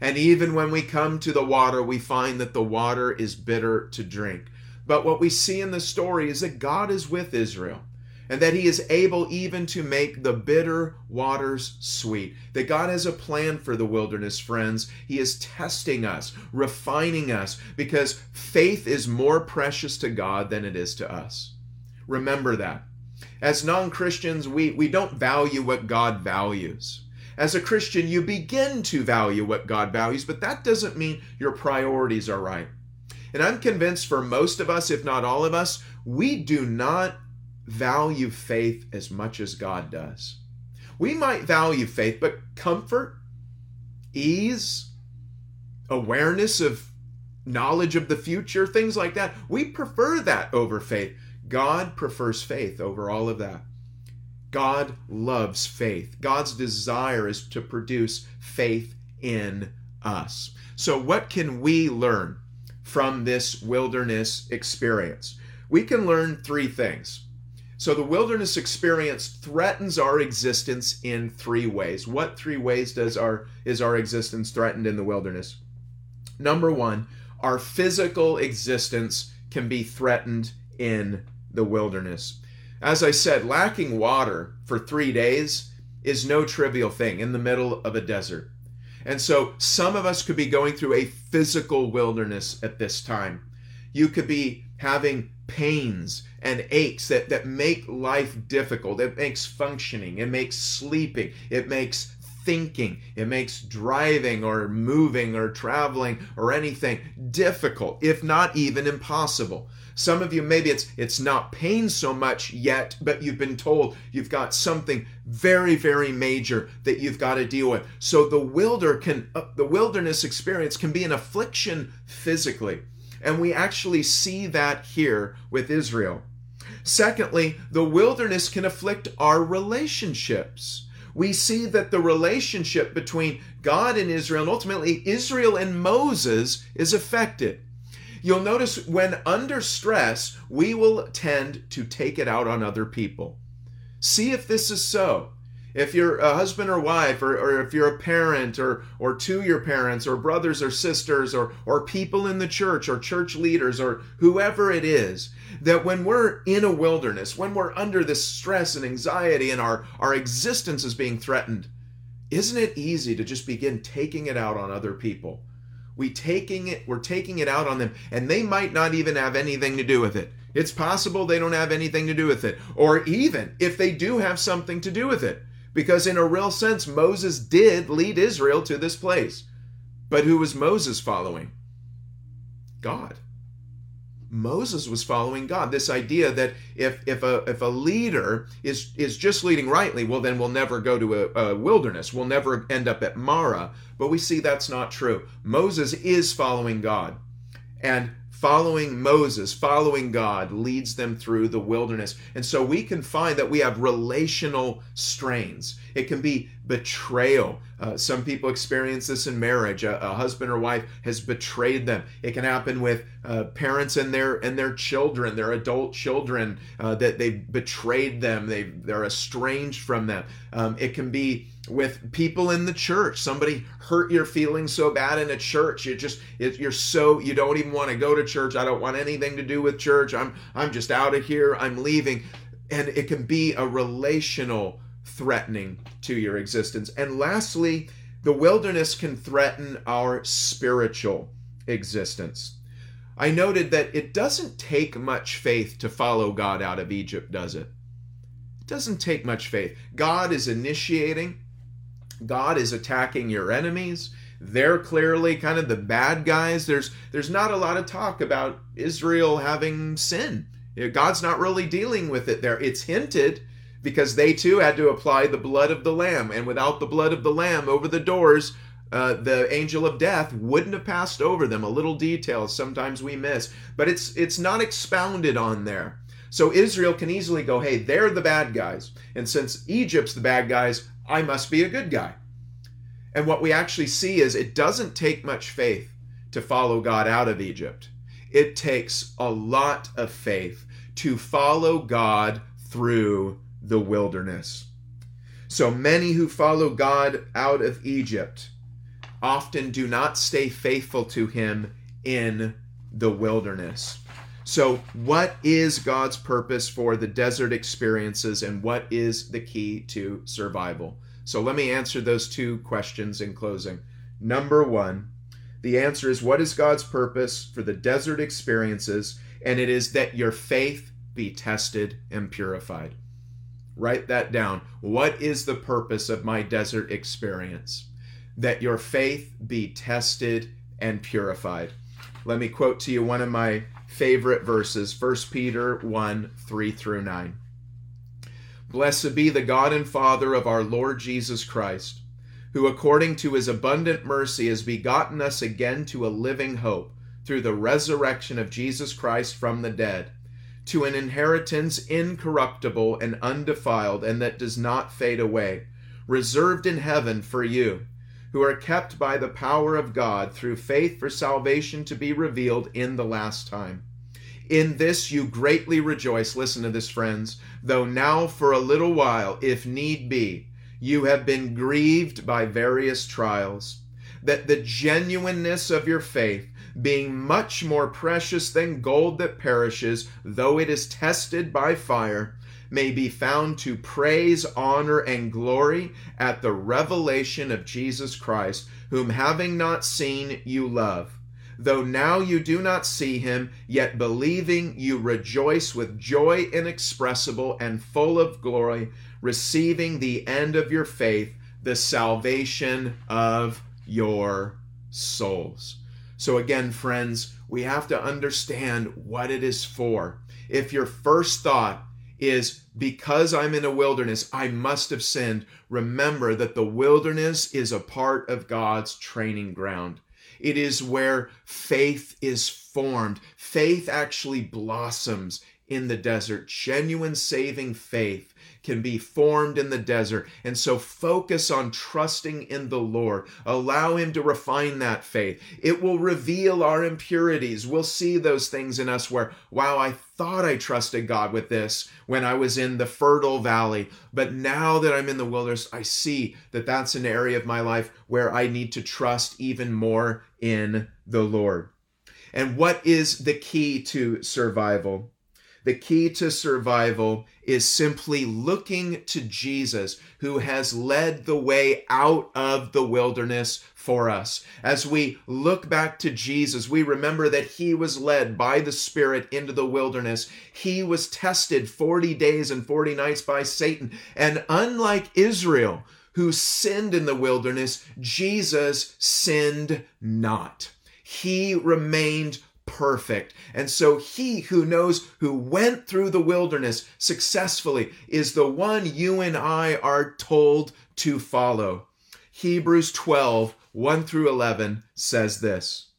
And even when we come to the water, we find that the water is bitter to drink. But what we see in the story is that God is with Israel and that he is able even to make the bitter waters sweet. That God has a plan for the wilderness, friends. He is testing us, refining us, because faith is more precious to God than it is to us. Remember that. As non-Christians, we don't value what God values. As a Christian, you begin to value what God values, but that doesn't mean your priorities are right. And I'm convinced for most of us, if not all of us, we do not value faith as much as God does. We might value faith, but comfort, ease, awareness of knowledge of the future, things like that, we prefer that over faith. God prefers faith over all of that. God loves faith. God's desire is to produce faith in us. So what can we learn from this wilderness experience? We can learn three things. So the wilderness experience threatens our existence in three ways. What three ways is our existence threatened in the wilderness? Number one, our physical existence can be threatened in the wilderness. As I said, lacking water for 3 days is no trivial thing in the middle of a desert. And so some of us could be going through a physical wilderness at this time. You could be having pains and aches that make life difficult. It makes functioning. It makes sleeping. It makes thinking. It makes driving or moving or traveling or anything difficult, if not even impossible. Some of you, maybe it's not pain so much yet, but you've been told you've got something very, very major that you've got to deal with. So the wilderness experience can be an affliction physically. And we actually see that here with Israel. Secondly, the wilderness can afflict our relationships. We see that the relationship between God and Israel, and ultimately Israel and Moses, is affected. You'll notice when under stress, we will tend to take it out on other people. See if this is so. If you're a husband or wife, or if you're a parent, or to your parents, or brothers or sisters, or people in the church, or church leaders, or whoever it is, that when we're in a wilderness, when we're under this stress and anxiety and our existence is being threatened, isn't it easy to just begin taking it out on other people? We're taking it out on them, and they might not even have anything to do with it. It's possible they don't have anything to do with it, or even if they do have something to do with it, because in a real sense, Moses did lead Israel to this place. But who was Moses following? God. Moses was following God. This idea that if a leader is just leading rightly, well, then we'll never go to a wilderness. We'll never end up at Marah. But we see that's not true. Moses is following God. And following Moses, following God, leads them through the wilderness. And so we can find that we have relational strains. It can be betrayal. Some people experience this in marriage. A husband or wife has betrayed them. It can happen with parents and their children, their adult children, that they've betrayed them. They're estranged from them. It can be with people in the church. Somebody hurt your feelings so bad in a church. You don't even want to go to church. I don't want anything to do with church. I'm just out of here. I'm leaving. And it can be a relational threatening to your existence. And lastly, the wilderness can threaten our spiritual existence. I noted that it doesn't take much faith to follow God out of Egypt, does it? It doesn't take much faith. God is initiating. God is attacking your enemies. They're clearly kind of the bad guys. There's not a lot of talk about Israel having sin. God's not really dealing with it there. It's hinted because they too had to apply the blood of the Lamb. And without the blood of the Lamb over the doors, the angel of death wouldn't have passed over them. A little detail sometimes we miss. But it's not expounded on there. So Israel can easily go, hey, they're the bad guys. And since Egypt's the bad guys, I must be a good guy. And what we actually see is it doesn't take much faith to follow God out of Egypt. It takes a lot of faith to follow God through the wilderness. So many who follow God out of Egypt often do not stay faithful to him in the wilderness. So what is God's purpose for the desert experiences, and what is the key to survival? So let me answer those two questions in closing. Number one, the answer is, what is God's purpose for the desert experiences? And it is that your faith be tested and purified. Write that down. What is the purpose of my desert experience? That your faith be tested and purified. Let me quote to you one of my favorite verses, 1 Peter 1, 3 through 9. Blessed be the God and Father of our Lord Jesus Christ, who according to his abundant mercy has begotten us again to a living hope through the resurrection of Jesus Christ from the dead, to an inheritance incorruptible and undefiled and that does not fade away, reserved in heaven for you, who are kept by the power of God through faith for salvation to be revealed in the last time. In this you greatly rejoice, listen to this, friends, though now for a little while, if need be, you have been grieved by various trials, that the genuineness of your faith, being much more precious than gold that perishes, though it is tested by fire, may be found to praise, honor, and glory at the revelation of Jesus Christ, whom having not seen, you love. Though now you do not see him, yet believing you rejoice with joy inexpressible and full of glory, receiving the end of your faith, the salvation of your souls. So again, friends, we have to understand what it is for. If your first thought is, because I'm in a wilderness, I must have sinned, remember that the wilderness is a part of God's training ground. It is where faith is formed. Faith actually blossoms in the desert. Genuine saving faith can be formed in the desert. And so focus on trusting in the Lord. Allow him to refine that faith. It will reveal our impurities. We'll see those things in us where, wow, I thought I trusted God with this when I was in the fertile valley. But now that I'm in the wilderness, I see that that's an area of my life where I need to trust even more in the Lord. And what is the key to survival? The key to survival is simply looking to Jesus, who has led the way out of the wilderness for us. As we look back to Jesus, we remember that he was led by the Spirit into the wilderness. He was tested 40 days and 40 nights by Satan. And unlike Israel, who sinned in the wilderness, Jesus sinned not. He remained perfect. And so he who knows, who went through the wilderness successfully, is the one you and I are told to follow. Hebrews 12, 1 through 11 says this,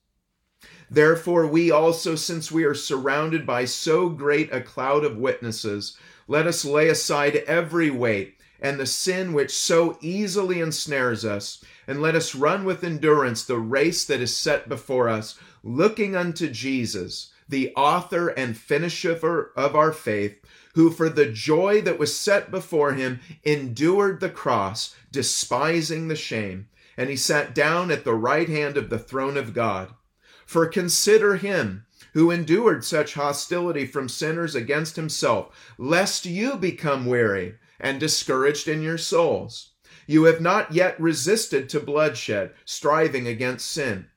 therefore we also, since we are surrounded by so great a cloud of witnesses, let us lay aside every weight and the sin which so easily ensnares us, and let us run with endurance the race that is set before us, looking unto Jesus, the author and finisher of our faith, who for the joy that was set before him endured the cross, despising the shame, and he sat down at the right hand of the throne of God. For consider him who endured such hostility from sinners against himself, lest you become weary and discouraged in your souls. You have not yet resisted to bloodshed, striving against sin,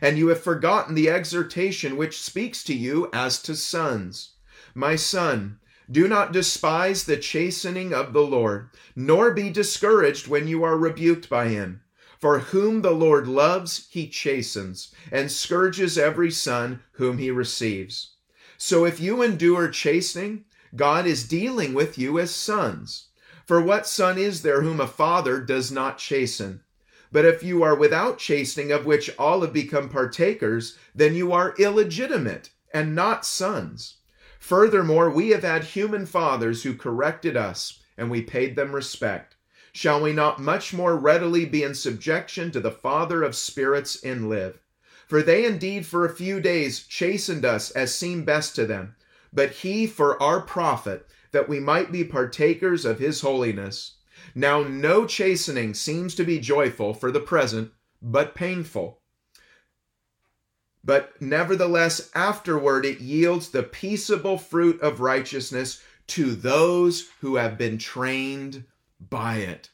and you have forgotten the exhortation which speaks to you as to sons. My son, do not despise the chastening of the Lord, nor be discouraged when you are rebuked by him. For whom the Lord loves, he chastens, and scourges every son whom he receives. So if you endure chastening, God is dealing with you as sons. For what son is there whom a father does not chasten? But if you are without chastening, of which all have become partakers, then you are illegitimate and not sons. Furthermore, we have had human fathers who corrected us, and we paid them respect. Shall we not much more readily be in subjection to the Father of spirits and live? For they indeed for a few days chastened us as seemed best to them, but he for our profit, that we might be partakers of his holiness. Now no chastening seems to be joyful for the present, but painful. But nevertheless afterward it yields the peaceable fruit of righteousness to those who have been trained by it.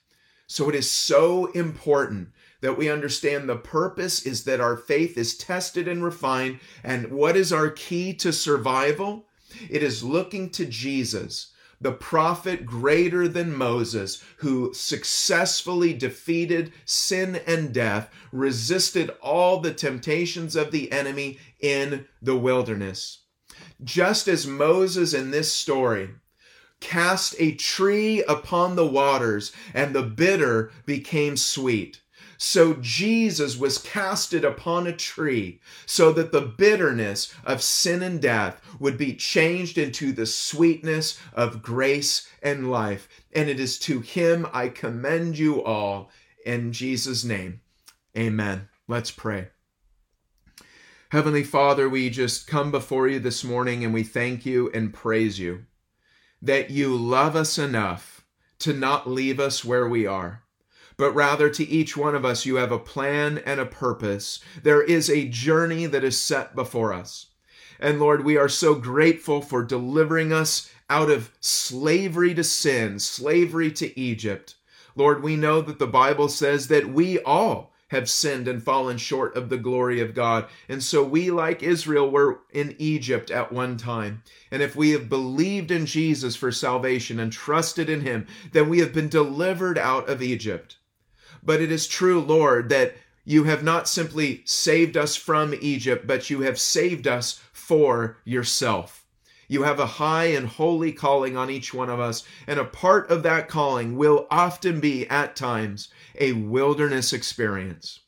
So it is so important that we understand the purpose is that our faith is tested and refined. And what is our key to survival? It is looking to Jesus, the prophet greater than Moses, who successfully defeated sin and death, resisted all the temptations of the enemy in the wilderness. Just as Moses in this story cast a tree upon the waters, and the bitter became sweet, so Jesus was casted upon a tree so that the bitterness of sin and death would be changed into the sweetness of grace and life. And it is to him I commend you all, in Jesus' name. Amen. Let's pray. Heavenly Father, we just come before you this morning and we thank you and praise you that you love us enough to not leave us where we are, but rather to each one of us you have a plan and a purpose. There is a journey that is set before us. And Lord, we are so grateful for delivering us out of slavery to sin, slavery to Egypt. Lord, we know that the Bible says that we all have sinned and fallen short of the glory of God. And so we, like Israel, were in Egypt at one time. And if we have believed in Jesus for salvation and trusted in him, then we have been delivered out of Egypt. But it is true, Lord, that you have not simply saved us from Egypt, but you have saved us for yourself. You have a high and holy calling on each one of us, and a part of that calling will often be, at times, a wilderness experience.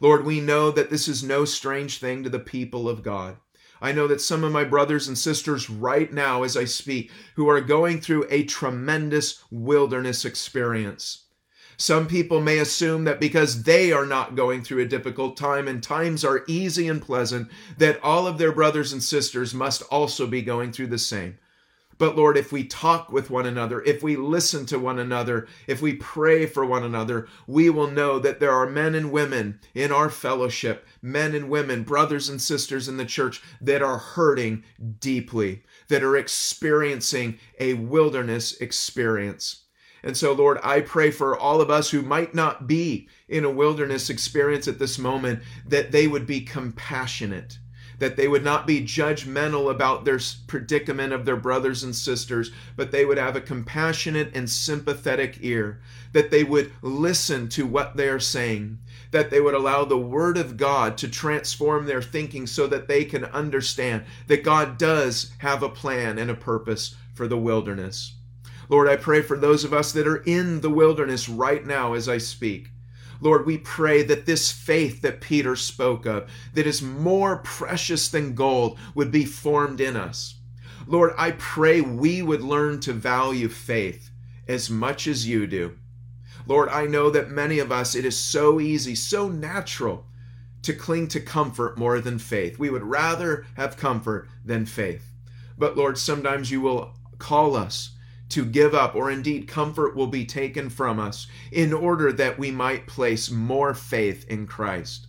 Lord, we know that this is no strange thing to the people of God. I know that some of my brothers and sisters right now, as I speak, who are going through a tremendous wilderness experience. Some people may assume that because they are not going through a difficult time and times are easy and pleasant, that all of their brothers and sisters must also be going through the same. But Lord, if we talk with one another, if we listen to one another, if we pray for one another, we will know that there are men and women in our fellowship, men and women, brothers and sisters in the church that are hurting deeply, that are experiencing a wilderness experience. And so, Lord, I pray for all of us who might not be in a wilderness experience at this moment, that they would be compassionate, that they would not be judgmental about their predicament of their brothers and sisters, but they would have a compassionate and sympathetic ear, that they would listen to what they are saying, that they would allow the Word of God to transform their thinking so that they can understand that God does have a plan and a purpose for the wilderness. Lord, I pray for those of us that are in the wilderness right now as I speak. Lord, we pray that this faith that Peter spoke of, that is more precious than gold, would be formed in us. Lord, I pray we would learn to value faith as much as you do. Lord, I know that many of us, it is so easy, so natural to cling to comfort more than faith. We would rather have comfort than faith. But Lord, sometimes you will call us to give up, or indeed comfort will be taken from us in order that we might place more faith in Christ.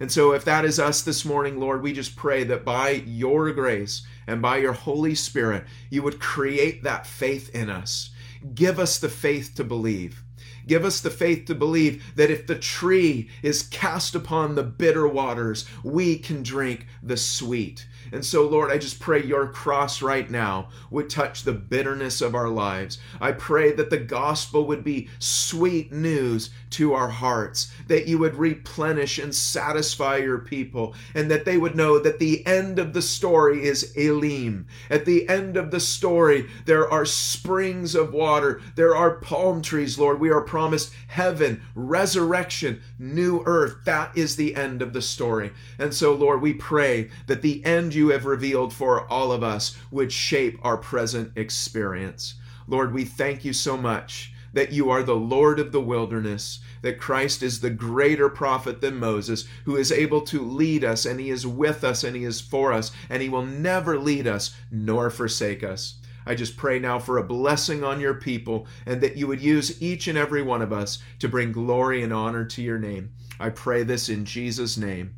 And so if that is us this morning, Lord, we just pray that by your grace and by your Holy Spirit, you would create that faith in us. Give us the faith to believe. Give us the faith to believe that if the tree is cast upon the bitter waters, we can drink the sweet. And so, Lord, I just pray your cross right now would touch the bitterness of our lives. I pray that the gospel would be sweet news to our hearts, that you would replenish and satisfy your people, and that they would know that the end of the story is Elim. At the end of the story, there are springs of water. There are palm trees, Lord. We are promised heaven, resurrection, new earth. That is the end of the story. And so, Lord, we pray that the end you have revealed for all of us would shape our present experience. Lord, we thank you so much that you are the Lord of the wilderness, that Christ is the greater prophet than Moses, who is able to lead us, and he is with us, and he is for us, and he will never lead us nor forsake us. I just pray now for a blessing on your people, and that you would use each and every one of us to bring glory and honor to your name. I pray this in Jesus' name.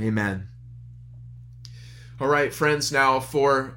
Amen. All right, friends, now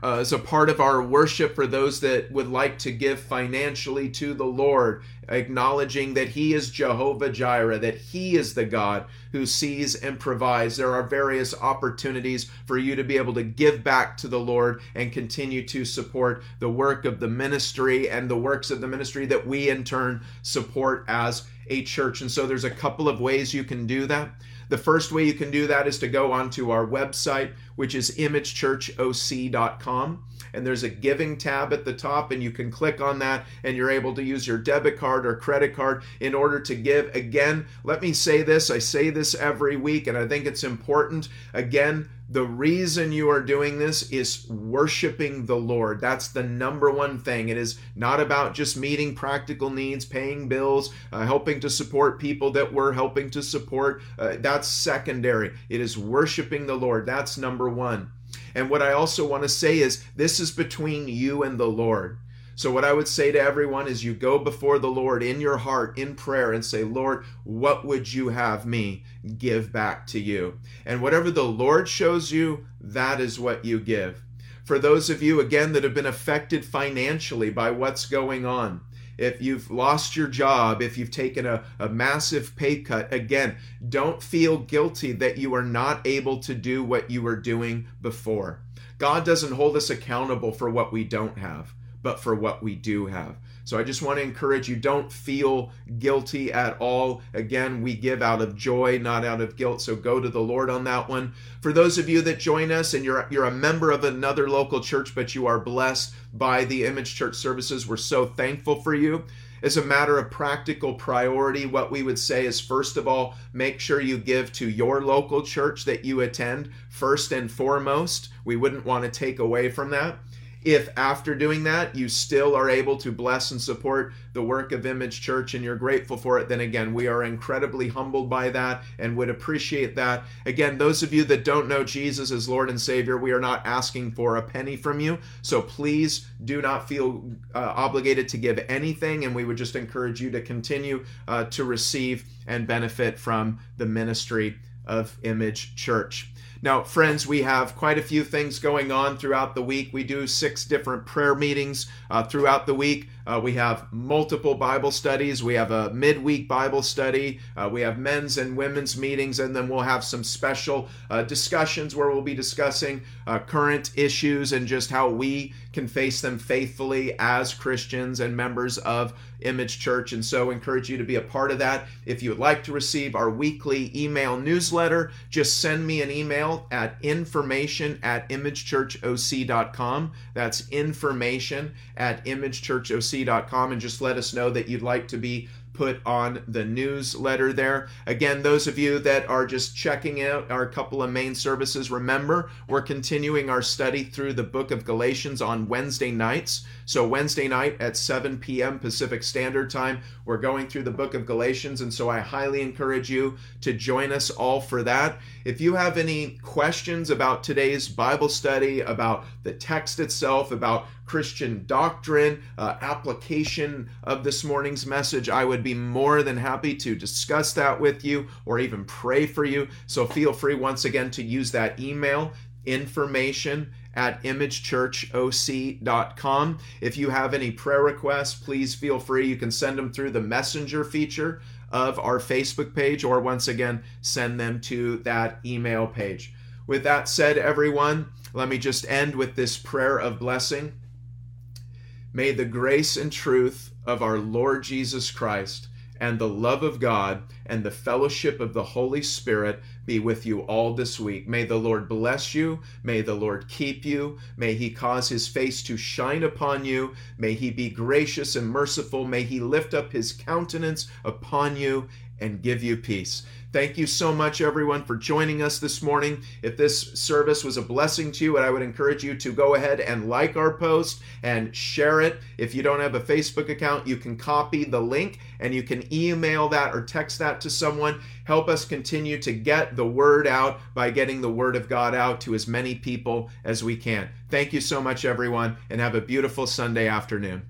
as a part of our worship, for those that would like to give financially to the Lord, acknowledging that he is Jehovah Jireh, that he is the God who sees and provides. There are various opportunities for you to be able to give back to the Lord and continue to support the work of the ministry and the works of the ministry that we in turn support as a church. And so there's a couple of ways you can do that. The first way you can do that is to go onto our website, which is imagechurchoc.com. And there's a giving tab at the top, and you can click on that, and you're able to use your debit card or credit card in order to give. Again, let me say this. I say this every week, and I think it's important. Again, the reason you are doing this is worshiping the Lord. That's the number one thing. It is not about just meeting practical needs, paying bills, helping to support people that we're helping to support. That's secondary. It is worshiping the Lord. That's number one. And what I also want to say is this is between you and the Lord. So what I would say to everyone is you go before the Lord in your heart, in prayer, and say, Lord, what would you have me give back to you? And whatever the Lord shows you, that is what you give. For those of you, again, that have been affected financially by what's going on, if you've lost your job, if you've taken a massive pay cut, again, don't feel guilty that you are not able to do what you were doing before. God doesn't hold us accountable for what we don't have, but for what we do have. So I just want to encourage you, don't feel guilty at all. Again, we give out of joy, not out of guilt. So go to the Lord on that one. For those of you that join us and you're a member of another local church, but you are blessed by the Image Church services, we're so thankful for you. As a matter of practical priority, what we would say is, first of all, make sure you give to your local church that you attend first and foremost. We wouldn't want to take away from that. If after doing that, you still are able to bless and support the work of Image Church and you're grateful for it, then again, we are incredibly humbled by that and would appreciate that. Again, those of you that don't know Jesus as Lord and Savior, we are not asking for a penny from you. So please do not feel obligated to give anything. And we would just encourage you to continue to receive and benefit from the ministry of Image Church. Now, friends, we have quite a few things going on throughout the week. We do 6 different prayer meetings throughout the week. We have multiple Bible studies. We have a midweek Bible study. We have men's and women's meetings, and then we'll have some special discussions where we'll be discussing current issues and just how we can face them faithfully as Christians and members of Image Church. And so encourage you to be a part of that. If you would like to receive our weekly email newsletter, just send me an email at information@imagechurchoc.com. That's information@imagechurchoc.com, and just let us know that you'd like to be put on the newsletter there. Again, those of you that are just checking out our couple of main services, remember, we're continuing our study through the book of Galatians on Wednesday nights. So Wednesday night at 7 p.m. Pacific Standard Time, we're going through the book of Galatians, and so I highly encourage you to join us all for that. If you have any questions about today's Bible study, about the text itself, about Christian doctrine, application of this morning's message, I would be more than happy to discuss that with you or even pray for you. So feel free once again to use that email, information@imagechurchoc.com. If you have any prayer requests, please feel free. You can send them through the messenger feature of our Facebook page, or once again, send them to that email page. With that said, everyone, let me just end with this prayer of blessing. May the grace and truth of our Lord Jesus Christ and the love of God and the fellowship of the Holy Spirit be with you all this week. May the Lord bless you. May the Lord keep you. May he cause his face to shine upon you. May he be gracious and merciful. May he lift up his countenance upon you and give you peace. Thank you so much, everyone, for joining us this morning. If this service was a blessing to you, I would encourage you to go ahead and like our post and share it. If you don't have a Facebook account, you can copy the link and you can email that or text that to someone. Help us continue to get the word out by getting the word of God out to as many people as we can. Thank you so much, everyone, and have a beautiful Sunday afternoon.